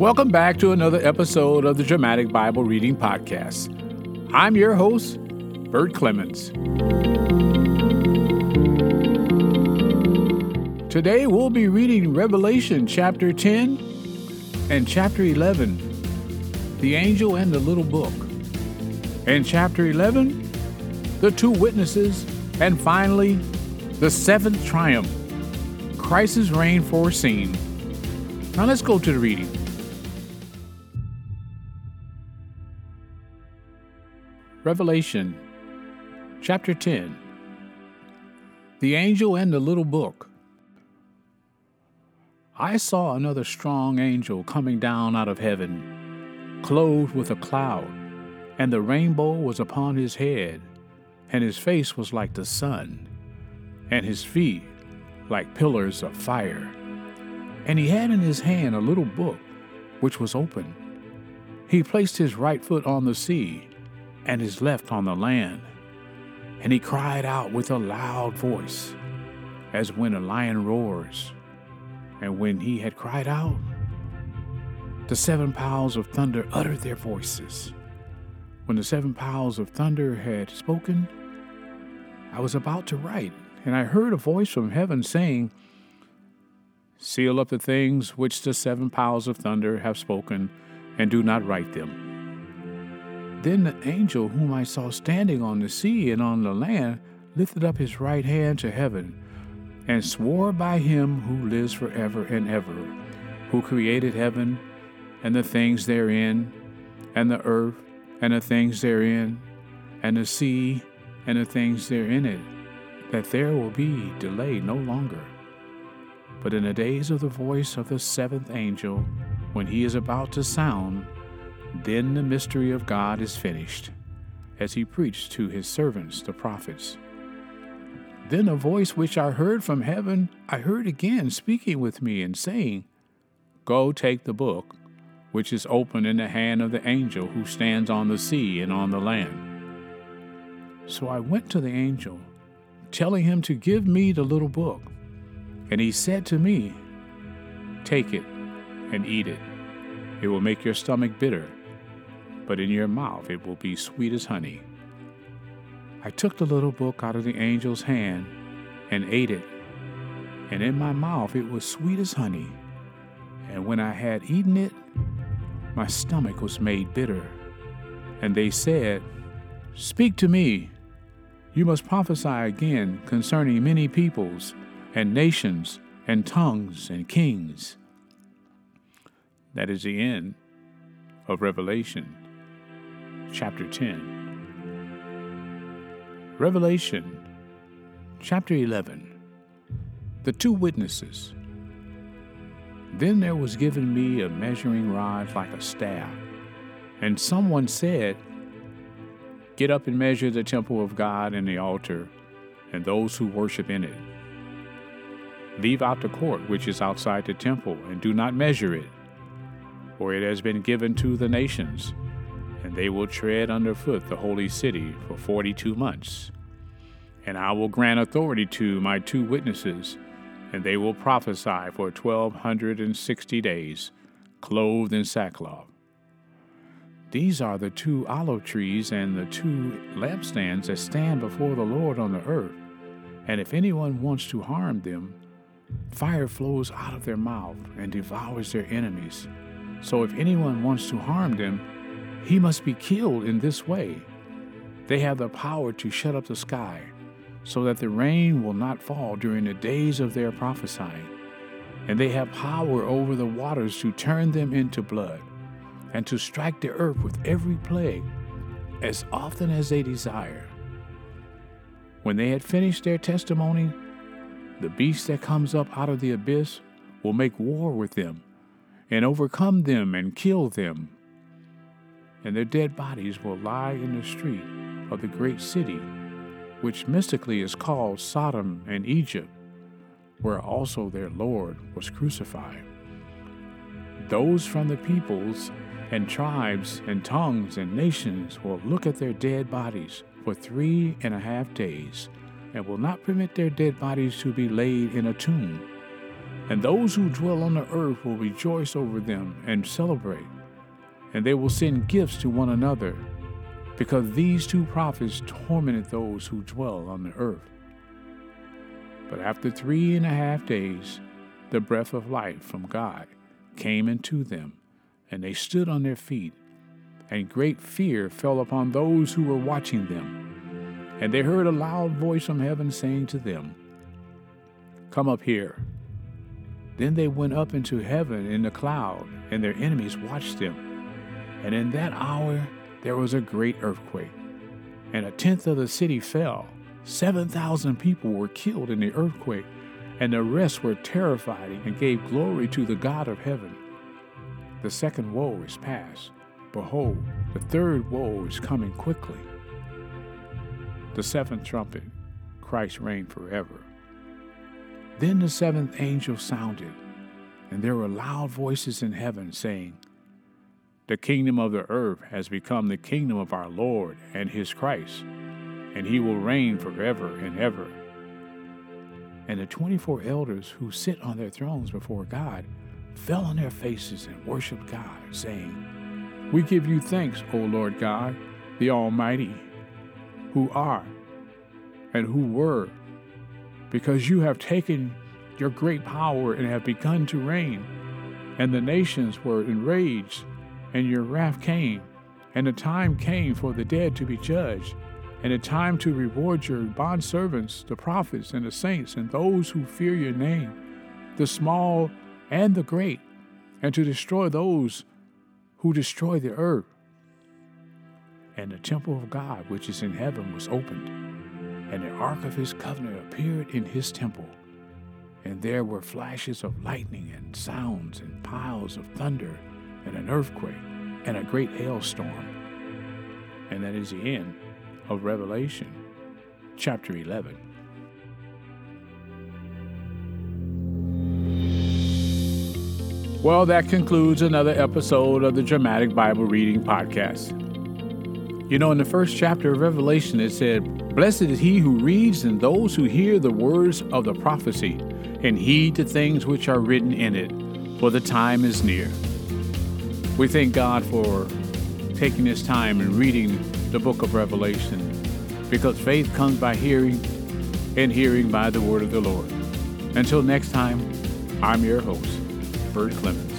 Welcome back to another episode of the Dramatic Bible Reading Podcast. I'm your host, Bert Clemens. Today we'll be reading Revelation chapter 10 and chapter 11, The Angel and the Little Book. In chapter 11, the two witnesses, and finally, the seventh triumph, Christ's reign foreseen. Now let's go to the reading. Revelation, chapter 10, The Angel and the Little Book. I saw another strong angel coming down out of heaven, clothed with a cloud, and the rainbow was upon his head, and his face was like the sun, and his feet like pillars of fire. And he had in his hand a little book, which was open. He placed his right foot on the sea, and his left on the land. And he cried out with a loud voice, as when a lion roars. And when he had cried out, the 7 powers of thunder uttered their voices. When the 7 powers of thunder had spoken, I was about to write, and I heard a voice from heaven saying, "Seal up the things which the 7 powers of thunder have spoken, and do not write them." Then the angel whom I saw standing on the sea and on the land lifted up his right hand to heaven and swore by him who lives forever and ever, who created heaven and the things therein, and the earth and the things therein, and the sea and the things therein it, that there will be delay no longer. But in the days of the voice of the seventh angel, when he is about to sound, then the mystery of God is finished, as he preached to his servants, the prophets. Then a voice which I heard from heaven, I heard again speaking with me and saying, "Go take the book, which is open in the hand of the angel who stands on the sea and on the land." So I went to the angel, telling him to give me the little book. And he said to me, "Take it and eat it. It will make your stomach bitter, but in your mouth it will be sweet as honey." I took the little book out of the angel's hand and ate it, and in my mouth it was sweet as honey. And when I had eaten it, my stomach was made bitter. And they said, "Speak to me. You must prophesy again concerning many peoples and nations and tongues and kings." That is the end of Revelation chapter 10. Revelation chapter 11. The two witnesses. Then there was given me a measuring rod like a staff, and someone said, "Get up and measure the temple of God and the altar and those who worship in it. Leave out the court which is outside the temple and do not measure it, for it has been given to the nations, and they will tread underfoot the holy city for 42 months. And I will grant authority to my two witnesses, and they will prophesy for 1,260 days, clothed in sackcloth. These are the 2 olive trees and the 2 lampstands that stand before the Lord on the earth, and if anyone wants to harm them, fire flows out of their mouth and devours their enemies. So if anyone wants to harm them, he must be killed in this way. They have the power to shut up the sky, so that the rain will not fall during the days of their prophesying. And they have power over the waters to turn them into blood, and to strike the earth with every plague, as often as they desire." When they had finished their testimony, the beast that comes up out of the abyss will make war with them, and overcome them and kill them. And their dead bodies will lie in the street of the great city, which mystically is called Sodom and Egypt, where also their Lord was crucified. Those from the peoples and tribes and tongues and nations will look at their dead bodies for 3.5 days, and will not permit their dead bodies to be laid in a tomb. And those who dwell on the earth will rejoice over them and celebrate. And they will send gifts to one another, because these two prophets tormented those who dwell on the earth. But after 3.5 days, the breath of life from God came into them, and they stood on their feet, and great fear fell upon those who were watching them. And they heard a loud voice from heaven saying to them, "Come up here." Then they went up into heaven in the cloud, and their enemies watched them. And in that hour there was a great earthquake, and 1/10 of the city fell. 7,000 people were killed in the earthquake, and the rest were terrified and gave glory to the God of heaven. The second woe is past. Behold, the third woe is coming quickly. The seventh trumpet, Christ reigned forever. Then the seventh angel sounded, and there were loud voices in heaven saying, "The kingdom of the earth has become the kingdom of our Lord and his Christ, and he will reign forever and ever." And the 24 elders who sit on their thrones before God fell on their faces and worshiped God, saying, "We give you thanks, O Lord God, the Almighty, who are and who were, because you have taken your great power and have begun to reign. And the nations were enraged, and your wrath came, and the time came for the dead to be judged, and the time to reward your bondservants, the prophets and the saints, and those who fear your name, the small and the great, and to destroy those who destroy the earth." And the temple of God, which is in heaven, was opened, and the ark of his covenant appeared in his temple. And there were flashes of lightning and sounds and piles of thunder and an earthquake and a great hailstorm. And that is the end of Revelation chapter 11. Well, that concludes another episode of the Dramatic Bible Reading Podcast. You know, in the first chapter of Revelation, it said, "Blessed is he who reads and those who hear the words of the prophecy and heed the things which are written in it, for the time is near." We thank God for taking this time and reading the book of Revelation, because faith comes by hearing, and hearing by the word of the Lord. Until next time, I'm your host, Bert Clemens.